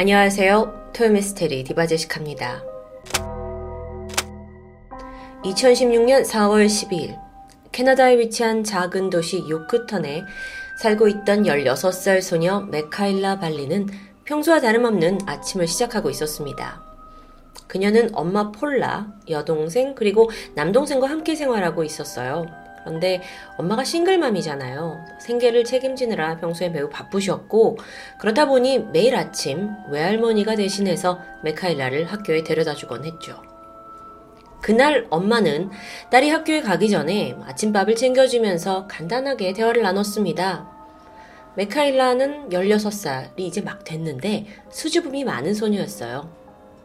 안녕하세요. 토요미스테리 디바제시카입니다. 2016년 4월 12일 캐나다에 위치한 작은 도시 요크턴에 살고 있던 16살 소녀 메카일라 발리는 평소와 다름없는 아침을 시작하고 있었습니다. 그녀는 엄마 폴라, 여동생 그리고 남동생과 함께 생활하고 있었어요. 그런데 엄마가 싱글맘이잖아요. 생계를 책임지느라 평소에 매우 바쁘셨고 그러다 보니 매일 아침 외할머니가 대신해서 메카일라를 학교에 데려다주곤 했죠. 그날 엄마는 딸이 학교에 가기 전에 아침밥을 챙겨주면서 간단하게 대화를 나눴습니다. 메카일라는 16살이 이제 막 됐는데 수줍음이 많은 소녀였어요.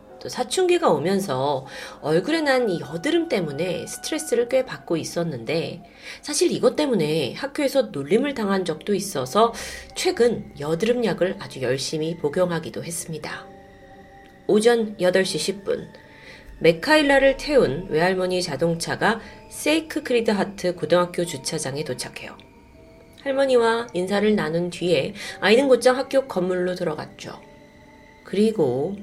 또 사춘기가 오면서 얼굴에 난 이 여드름 때문에 스트레스를 꽤 받고 있었는데 사실 이것 때문에 학교에서 놀림을 당한 적도 있어서 최근 여드름 약을 아주 열심히 복용하기도 했습니다. 오전 8시 10분 메카일라를 태운 외할머니 자동차가 세이크리드 하트 고등학교 주차장에 도착해요. 할머니와 인사를 나눈 뒤에 아이는 곧장 학교 건물로 들어갔죠. 그리고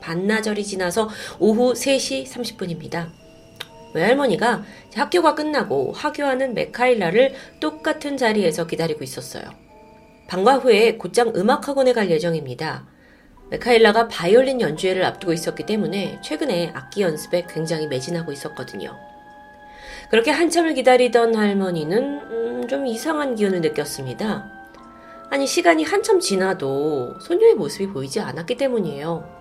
반나절이 지나서 오후 3시 30분입니다. 외할머니가 학교가 끝나고 하교하는 메카일라를 똑같은 자리에서 기다리고 있었어요. 방과 후에 곧장 음악학원에 갈 예정입니다. 메카일라가 바이올린 연주회를 앞두고 있었기 때문에 최근에 악기 연습에 굉장히 매진하고 있었거든요. 그렇게 한참을 기다리던 할머니는 좀 이상한 기운을 느꼈습니다. 아니, 시간이 한참 지나도 소녀의 모습이 보이지 않았기 때문이에요.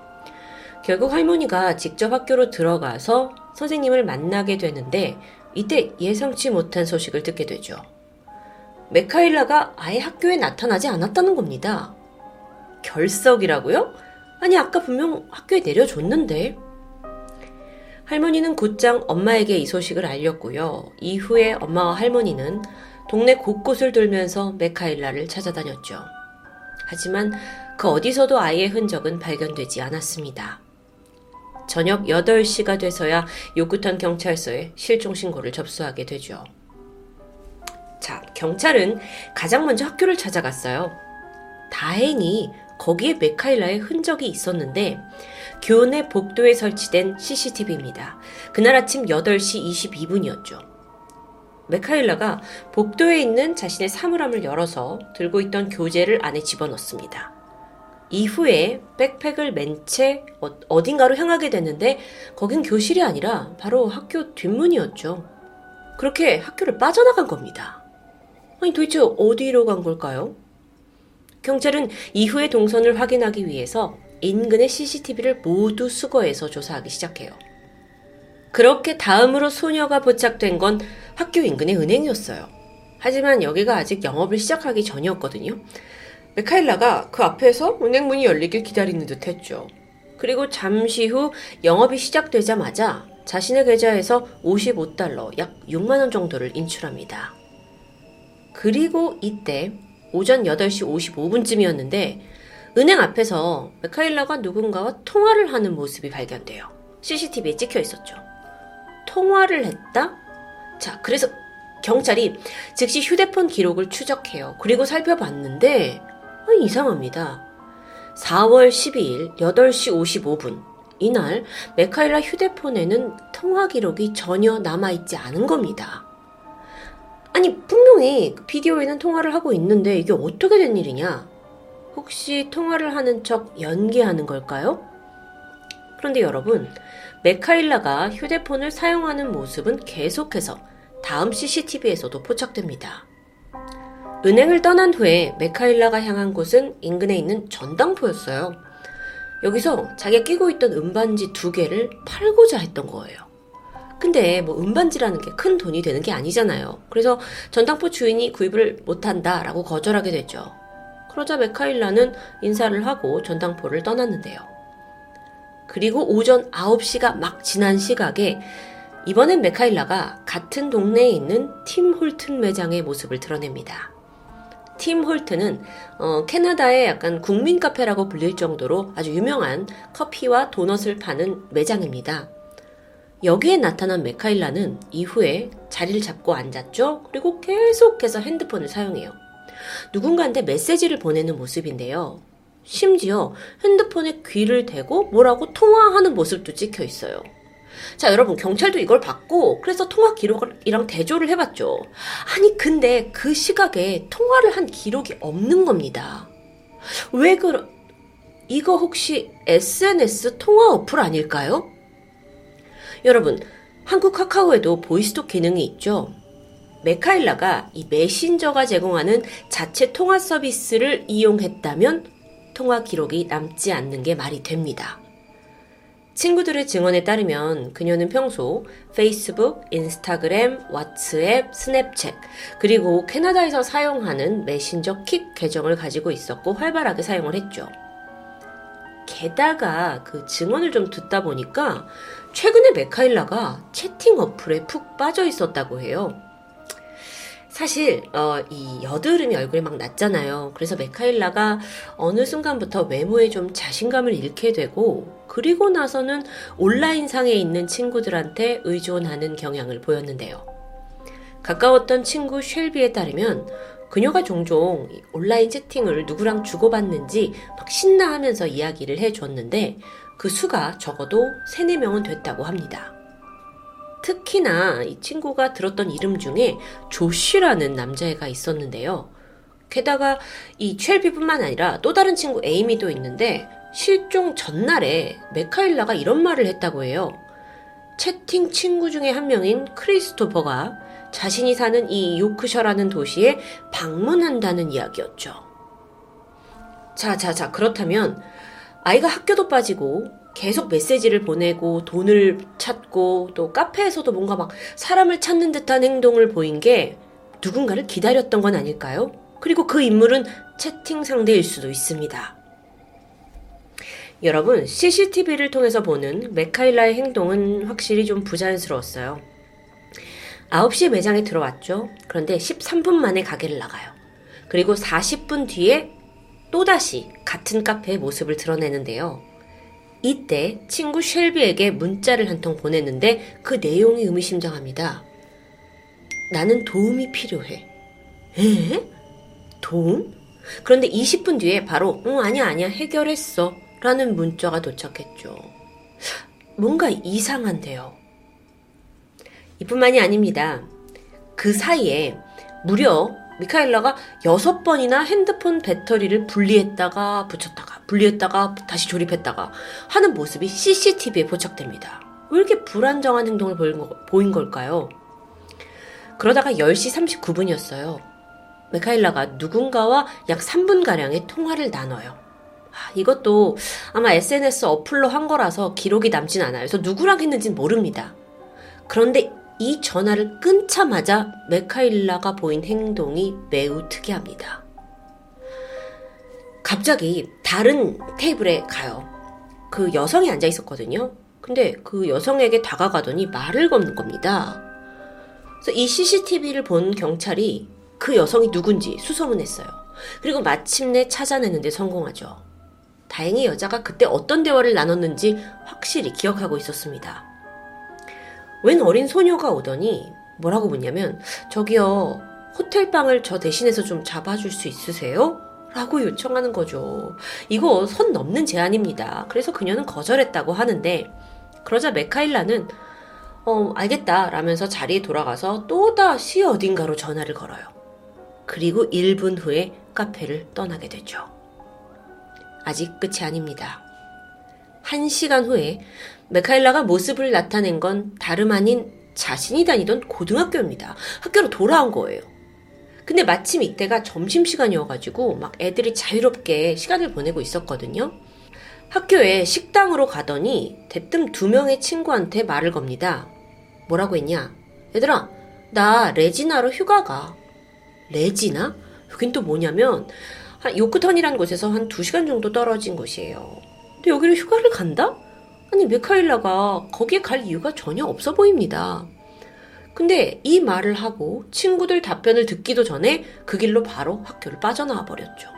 결국 할머니가 직접 학교로 들어가서 선생님을 만나게 되는데 이때 예상치 못한 소식을 듣게 되죠. 메카일라가 아예 학교에 나타나지 않았다는 겁니다. 결석이라고요? 아니, 아까 분명 학교에 내려줬는데. 할머니는 곧장 엄마에게 이 소식을 알렸고요. 이후에 엄마와 할머니는 동네 곳곳을 돌면서 메카일라를 찾아다녔죠. 하지만 그 어디서도 아이의 흔적은 발견되지 않았습니다. 저녁 8시가 돼서야 요크턴 경찰서에 실종신고를 접수하게 되죠. 자, 경찰은 가장 먼저 학교를 찾아갔어요. 다행히 거기에 메카일라의 흔적이 있었는데 교내 복도에 설치된 CCTV입니다. 그날 아침 8시 22분이었죠. 메카일라가 복도에 있는 자신의 사물함을 열어서 들고 있던 교재를 안에 집어넣습니다. 이후에 백팩을 맨 채 어딘가로 향하게 됐는데 거긴 교실이 아니라 바로 학교 뒷문이었죠. 그렇게 학교를 빠져나간 겁니다. 아니, 도대체 어디로 간 걸까요? 경찰은 이후에 동선을 확인하기 위해서 인근의 CCTV를 모두 수거해서 조사하기 시작해요. 그렇게 다음으로 소녀가 포착된 건 학교 인근의 은행이었어요. 하지만 여기가 아직 영업을 시작하기 전이었거든요. 메카일라가 그 앞에서 은행문이 열리길 기다리는 듯 했죠. 그리고 잠시 후 영업이 시작되자마자 자신의 계좌에서 55달러, 약 6만원 정도를 인출합니다. 그리고 이때 오전 8시 55분쯤이었는데 은행 앞에서 메카일라가 누군가와 통화를 하는 모습이 발견돼요. CCTV에 찍혀 있었죠. 통화를 했다? 자, 그래서 경찰이 즉시 휴대폰 기록을 추적해요. 그리고 살펴봤는데 이상합니다. 4월 12일 8시 55분 이날 메카일라 휴대폰에는 통화 기록이 전혀 남아있지 않은 겁니다. 아니, 분명히 비디오에는 통화를 하고 있는데 이게 어떻게 된 일이냐? 혹시 통화를 하는 척 연기하는 걸까요? 그런데 여러분, 메카일라가 휴대폰을 사용하는 모습은 계속해서 다음 CCTV에서도 포착됩니다. 은행을 떠난 후에 메카일라가 향한 곳은 인근에 있는 전당포였어요. 여기서 자기가 끼고 있던 은반지 2개를 팔고자 했던 거예요. 근데 뭐 은반지라는 게 큰 돈이 되는 게 아니잖아요. 그래서 전당포 주인이 구입을 못한다 라고 거절하게 됐죠. 그러자 메카일라는 인사를 하고 전당포를 떠났는데요. 그리고 오전 9시가 막 지난 시각에 이번엔 메카일라가 같은 동네에 있는 팀 홀튼 매장의 모습을 드러냅니다. 팀 홀튼은 캐나다의 약간 국민 카페라고 불릴 정도로 아주 유명한 커피와 도넛을 파는 매장입니다. 여기에 나타난 메카일라는 이후에 자리를 잡고 앉았죠. 그리고 계속해서 핸드폰을 사용해요. 누군가한테 메시지를 보내는 모습인데요. 심지어 핸드폰에 귀를 대고 뭐라고 통화하는 모습도 찍혀 있어요. 자, 여러분, 경찰도 이걸 봤고 그래서 통화 기록이랑 대조를 해봤죠. 아니, 근데 그 시각에 통화를 한 기록이 없는 겁니다. 이거 혹시 SNS 통화 어플 아닐까요? 여러분, 한국 카카오에도 보이스톡 기능이 있죠. 메카일라가 이 메신저가 제공하는 자체 통화 서비스를 이용했다면 통화 기록이 남지 않는 게 말이 됩니다. 친구들의 증언에 따르면 그녀는 평소 페이스북, 인스타그램, 왓츠앱, 스냅챗, 그리고 캐나다에서 사용하는 메신저 킥 계정을 가지고 있었고 활발하게 사용을 했죠. 게다가 그 증언을 좀 듣다 보니까 최근에 메카일라가 채팅 어플에 푹 빠져 있었다고 해요. 사실 이 여드름이 얼굴에 막 났잖아요. 그래서 메카일라가 어느 순간부터 외모에 좀 자신감을 잃게 되고, 그리고 나서는 온라인상에 있는 친구들한테 의존하는 경향을 보였는데요. 가까웠던 친구 쉘비에 따르면 그녀가 종종 온라인 채팅을 누구랑 주고받는지 막 신나하면서 이야기를 해줬는데 그 수가 적어도 3-4명은 됐다고 합니다. 특히나 이 친구가 들었던 이름 중에 조시라는 남자애가 있었는데요. 게다가 이 첼비뿐만 아니라 또 다른 친구 에이미도 있는데 실종 전날에 메카일라가 이런 말을 했다고 해요. 채팅 친구 중에 한 명인 크리스토퍼가 자신이 사는 이 요크셔라는 도시에 방문한다는 이야기였죠. 자, 그렇다면 아이가 학교도 빠지고 계속 메시지를 보내고 돈을 찾고 또 카페에서도 뭔가 막 사람을 찾는 듯한 행동을 보인 게 누군가를 기다렸던 건 아닐까요? 그리고 그 인물은 채팅 상대일 수도 있습니다. 여러분, CCTV를 통해서 보는 메카일라의 행동은 확실히 좀 부자연스러웠어요. 9시에 매장에 들어왔죠. 그런데 13분 만에 가게를 나가요. 그리고 40분 뒤에 또다시 같은 카페의 모습을 드러내는데요. 이때 친구 쉘비에게 문자를 한 통 보냈는데 그 내용이 의미심장합니다. 나는 도움이 필요해. 에? 도움? 그런데 20분 뒤에 바로 아니야 해결했어 라는 문자가 도착했죠. 뭔가 이상한데요. 이뿐만이 아닙니다. 그 사이에 무려 미카엘라가 6번이나 핸드폰 배터리를 분리했다가 붙였다가 분리했다가 다시 조립했다가 하는 모습이 CCTV에 포착됩니다. 왜 이렇게 불안정한 행동을 보인 걸까요? 그러다가 10시 39분이었어요. 메카일라가 누군가와 약 3분가량의 통화를 나눠요. 이것도 아마 SNS 어플로 한 거라서 기록이 남진 않아요. 그래서 누구랑 했는지는 모릅니다. 그런데 이 전화를 끊자마자 메카일라가 보인 행동이 매우 특이합니다. 갑자기 다른 테이블에 가요. 그 여성이 앉아 있었거든요. 근데 그 여성에게 다가가더니 말을 거는 겁니다. 그래서 이 CCTV를 본 경찰이 그 여성이 누군지 수소문했어요. 그리고 마침내 찾아내는데 성공하죠. 다행히 여자가 그때 어떤 대화를 나눴는지 확실히 기억하고 있었습니다. 웬 어린 소녀가 오더니 뭐라고 묻냐면, 저기요, 호텔방을 저 대신해서 좀 잡아줄 수 있으세요? 라고 요청하는 거죠. 이거 선 넘는 제안입니다. 그래서 그녀는 거절했다고 하는데, 그러자 메카일라는 알겠다 라면서 자리에 돌아가서 또다시 어딘가로 전화를 걸어요. 그리고 1분 후에 카페를 떠나게 되죠. 아직 끝이 아닙니다. 1시간 후에 메카일라가 모습을 나타낸 건 다름 아닌 자신이 다니던 고등학교입니다. 학교로 돌아온 거예요. 근데 마침 이때가 점심시간이어가지고 막 애들이 자유롭게 시간을 보내고 있었거든요. 학교에 식당으로 가더니 대뜸 2명의 친구한테 말을 겁니다. 뭐라고 했냐? 얘들아, 나 레지나로 휴가 가. 레지나? 여긴 또 뭐냐면 요크턴이라는 곳에서 한 2시간 정도 떨어진 곳이에요. 근데 여기로 휴가를 간다? 아니, 메카일라가 거기에 갈 이유가 전혀 없어 보입니다. 근데 이 말을 하고 친구들 답변을 듣기도 전에 그 길로 바로 학교를 빠져나와 버렸죠.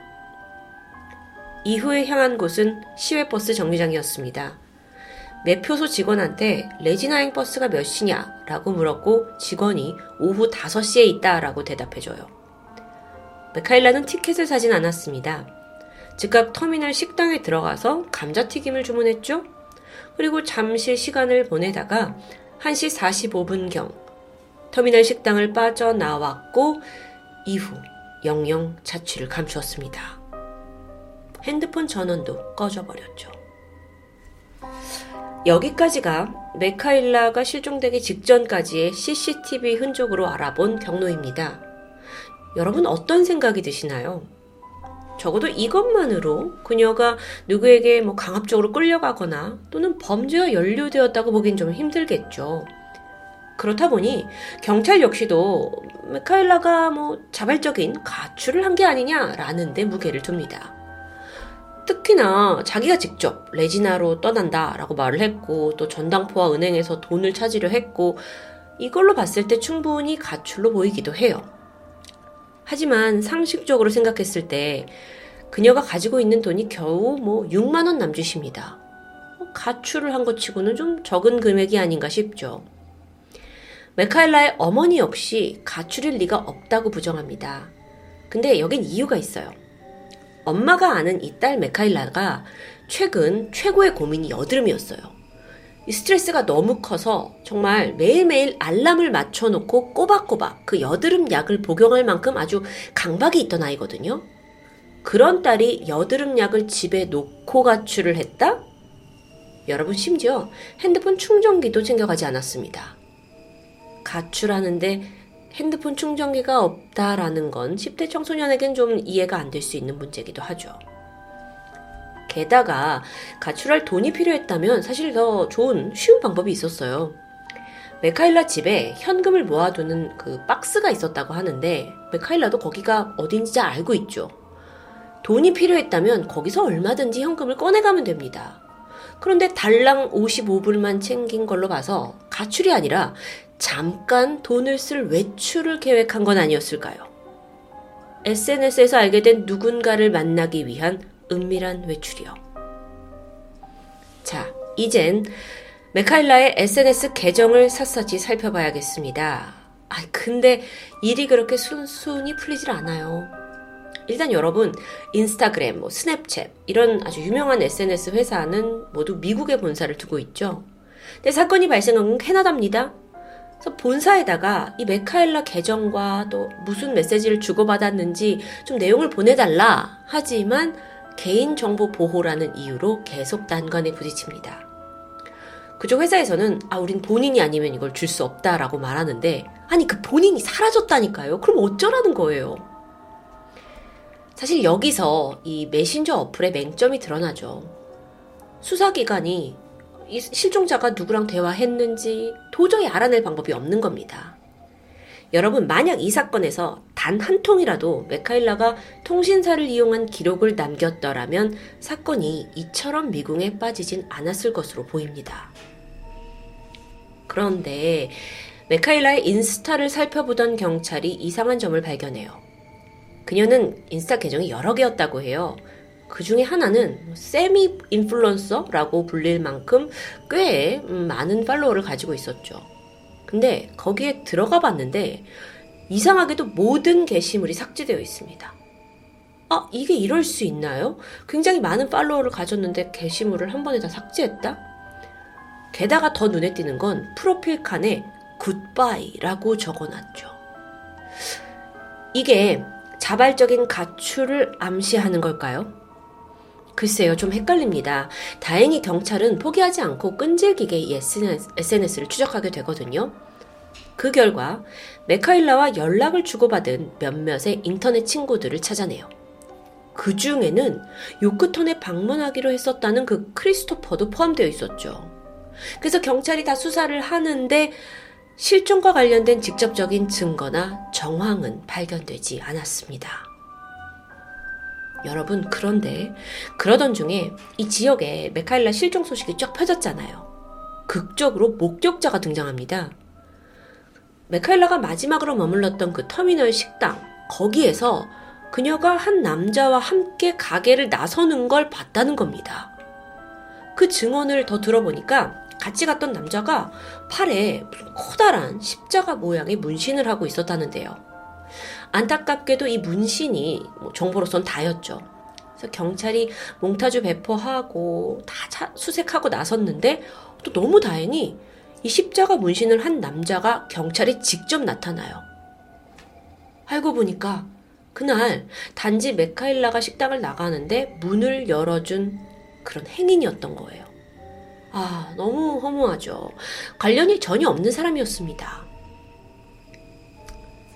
이후에 향한 곳은 시외버스 정류장이었습니다. 매표소 직원한테 레지나행 버스가 몇 시냐 라고 물었고, 직원이 오후 5시에 있다 라고 대답해줘요. 메카일라는 티켓을 사진 않았습니다. 즉각 터미널 식당에 들어가서 감자튀김을 주문했죠. 그리고 잠시 시간을 보내다가 1시 45분경 터미널 식당을 빠져나왔고 이후 영영 자취를 감추었습니다. 핸드폰 전원도 꺼져버렸죠. 여기까지가 메카일라가 실종되기 직전까지의 CCTV 흔적으로 알아본 경로입니다. 여러분 어떤 생각이 드시나요? 적어도 이것만으로 그녀가 누구에게 강압적으로 끌려가거나 또는 범죄와 연루되었다고 보긴 좀 힘들겠죠. 그렇다 보니 경찰 역시도 메카일라가 자발적인 가출을 한 게 아니냐라는 데 무게를 둡니다. 특히나 자기가 직접 레지나로 떠난다라고 말을 했고 또 전당포와 은행에서 돈을 찾으려 했고 이걸로 봤을 때 충분히 가출로 보이기도 해요. 하지만 상식적으로 생각했을 때 그녀가 가지고 있는 돈이 겨우 6만 원 남짓입니다. 가출을 한 것 치고는 좀 적은 금액이 아닌가 싶죠. 메카일라의 어머니 역시 가출일 리가 없다고 부정합니다. 근데 여긴 이유가 있어요. 엄마가 아는 이 딸 메카일라가 최근 최고의 고민이 여드름이었어요. 이 스트레스가 너무 커서 정말 매일매일 알람을 맞춰놓고 꼬박꼬박 그 여드름 약을 복용할 만큼 아주 강박이 있던 아이거든요. 그런 딸이 여드름 약을 집에 놓고 가출을 했다? 여러분 심지어 핸드폰 충전기도 챙겨가지 않았습니다. 가출하는데 핸드폰 충전기가 없다라는 건 10대 청소년에겐 좀 이해가 안 될 수 있는 문제이기도 하죠. 게다가 가출할 돈이 필요했다면 사실 더 좋은 쉬운 방법이 있었어요. 메카일라 집에 현금을 모아두는 그 박스가 있었다고 하는데 메카일라도 거기가 어딘지 잘 알고 있죠. 돈이 필요했다면 거기서 얼마든지 현금을 꺼내가면 됩니다. 그런데 달랑 55불만 챙긴 걸로 봐서 가출이 아니라 잠깐 돈을 쓸 외출을 계획한 건 아니었을까요? SNS에서 알게 된 누군가를 만나기 위한 은밀한 외출이요. 자, 이젠 메카일라의 SNS 계정을 샅샅이 살펴봐야겠습니다. 근데 일이 그렇게 순순히 풀리질 않아요. 일단 여러분, 인스타그램, 스냅챗 이런 아주 유명한 SNS 회사는 모두 미국에 본사를 두고 있죠. 근데 사건이 발생한 건 캐나다입니다. 그래서 본사에다가 이 메카일라 계정과 또 무슨 메시지를 주고받았는지 좀 내용을 보내달라 하지만 개인정보 보호라는 이유로 계속 난관에 부딪힙니다. 그쪽 회사에서는 우린 본인이 아니면 이걸 줄 수 없다라고 말하는데 아니 그 본인이 사라졌다니까요. 그럼 어쩌라는 거예요. 사실 여기서 이 메신저 어플의 맹점이 드러나죠. 수사기관이 이 실종자가 누구랑 대화했는지 도저히 알아낼 방법이 없는 겁니다. 여러분 만약 이 사건에서 단 한 통이라도 메카일라가 통신사를 이용한 기록을 남겼더라면 사건이 이처럼 미궁에 빠지진 않았을 것으로 보입니다. 그런데 메카일라의 인스타를 살펴보던 경찰이 이상한 점을 발견해요. 그녀는 인스타 계정이 여러 개였다고 해요. 그 중에 하나는 세미 인플루언서라고 불릴 만큼 꽤 많은 팔로워를 가지고 있었죠. 근데 거기에 들어가 봤는데 이상하게도 모든 게시물이 삭제되어 있습니다. 이게 이럴 수 있나요? 굉장히 많은 팔로워를 가졌는데 게시물을 한 번에 다 삭제했다? 게다가 더 눈에 띄는 건 프로필 칸에 굿바이라고 적어놨죠. 이게 자발적인 가출을 암시하는 걸까요? 글쎄요, 좀 헷갈립니다. 다행히 경찰은 포기하지 않고 끈질기게 이 SNS를 추적하게 되거든요. 그 결과 메카일라와 연락을 주고받은 몇몇의 인터넷 친구들을 찾아내요. 그 중에는 요크톤에 방문하기로 했었다는 그 크리스토퍼도 포함되어 있었죠. 그래서 경찰이 다 수사를 하는데 실종과 관련된 직접적인 증거나 정황은 발견되지 않았습니다. 여러분 그런데 그러던 중에 이 지역에 메카일라 실종 소식이 쫙 펴졌잖아요. 극적으로 목격자가 등장합니다. 메카일라가 마지막으로 머물렀던 그 터미널 식당 거기에서 그녀가 한 남자와 함께 가게를 나서는 걸 봤다는 겁니다. 그 증언을 더 들어보니까 같이 갔던 남자가 팔에 커다란 십자가 모양의 문신을 하고 있었다는데요. 안타깝게도 이 문신이 정보로선 다였죠. 그래서 경찰이 몽타주 배포하고 다 수색하고 나섰는데 또 너무 다행히 이 십자가 문신을 한 남자가 경찰에 직접 나타나요. 알고 보니까 그날 단지 메카일라가 식당을 나가는데 문을 열어준 그런 행인이었던 거예요. 아, 너무 허무하죠. 관련이 전혀 없는 사람이었습니다.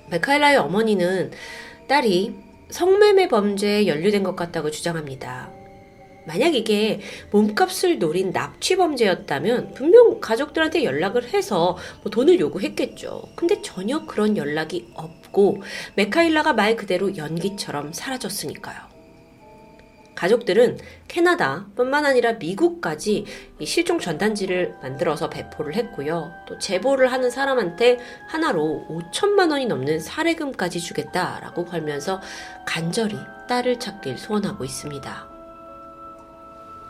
메카일라의 어머니는 딸이 성매매 범죄에 연루된 것 같다고 주장합니다. 만약 이게 몸값을 노린 납치 범죄였다면 분명 가족들한테 연락을 해서 돈을 요구했겠죠. 근데 전혀 그런 연락이 없고 메카일라가 말 그대로 연기처럼 사라졌으니까요. 가족들은 캐나다뿐만 아니라 미국까지 이 실종 전단지를 만들어서 배포를 했고요. 또 제보를 하는 사람한테 하나로 5천만 원이 넘는 살해금까지 주겠다라고 걸면서 간절히 딸을 찾길 소원하고 있습니다.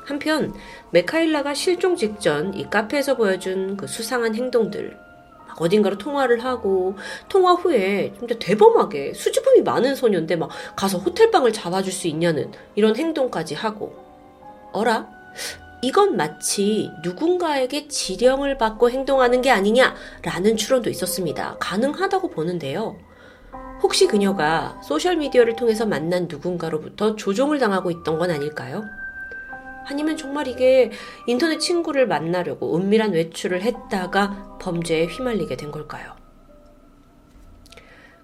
한편 메카일라가 실종 직전 이 카페에서 보여준 그 수상한 행동들, 막 어딘가로 통화를 하고 통화 후에 좀 대범하게 수줍음이 많은 소녀인데 막 가서 호텔방을 잡아줄 수 있냐는 이런 행동까지 하고, 어라? 이건 마치 누군가에게 지령을 받고 행동하는 게 아니냐라는 추론도 있었습니다. 가능하다고 보는데요. 혹시 그녀가 소셜미디어를 통해서 만난 누군가로부터 조종을 당하고 있던 건 아닐까요? 아니면 정말 이게 인터넷 친구를 만나려고 은밀한 외출을 했다가 범죄에 휘말리게 된 걸까요?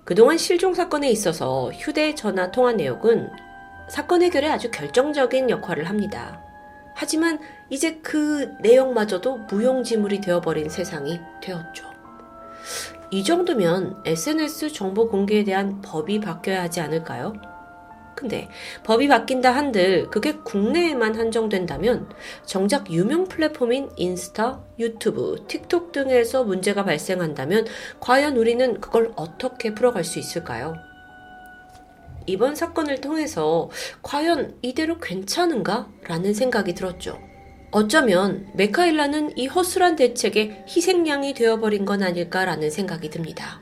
그동안 실종 사건에 있어서 휴대전화 통화 내역은 사건 해결에 아주 결정적인 역할을 합니다. 하지만 이제 그 내용마저도 무용지물이 되어버린 세상이 되었죠. 이 정도면 SNS 정보 공개에 대한 법이 바뀌어야 하지 않을까요? 근데 법이 바뀐다 한들 그게 국내에만 한정된다면 정작 유명 플랫폼인 인스타, 유튜브, 틱톡 등에서 문제가 발생한다면 과연 우리는 그걸 어떻게 풀어갈 수 있을까요? 이번 사건을 통해서 과연 이대로 괜찮은가? 라는 생각이 들었죠. 어쩌면 메카일라는 이 허술한 대책의 희생양이 되어버린 건 아닐까라는 생각이 듭니다.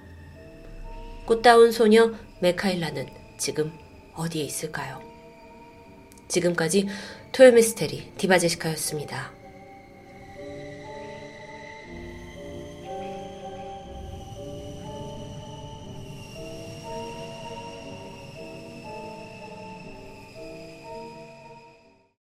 꽃다운 소녀 메카일라는 지금 어디에 있을까요? 지금까지 토요미스테리 디바제시카였습니다.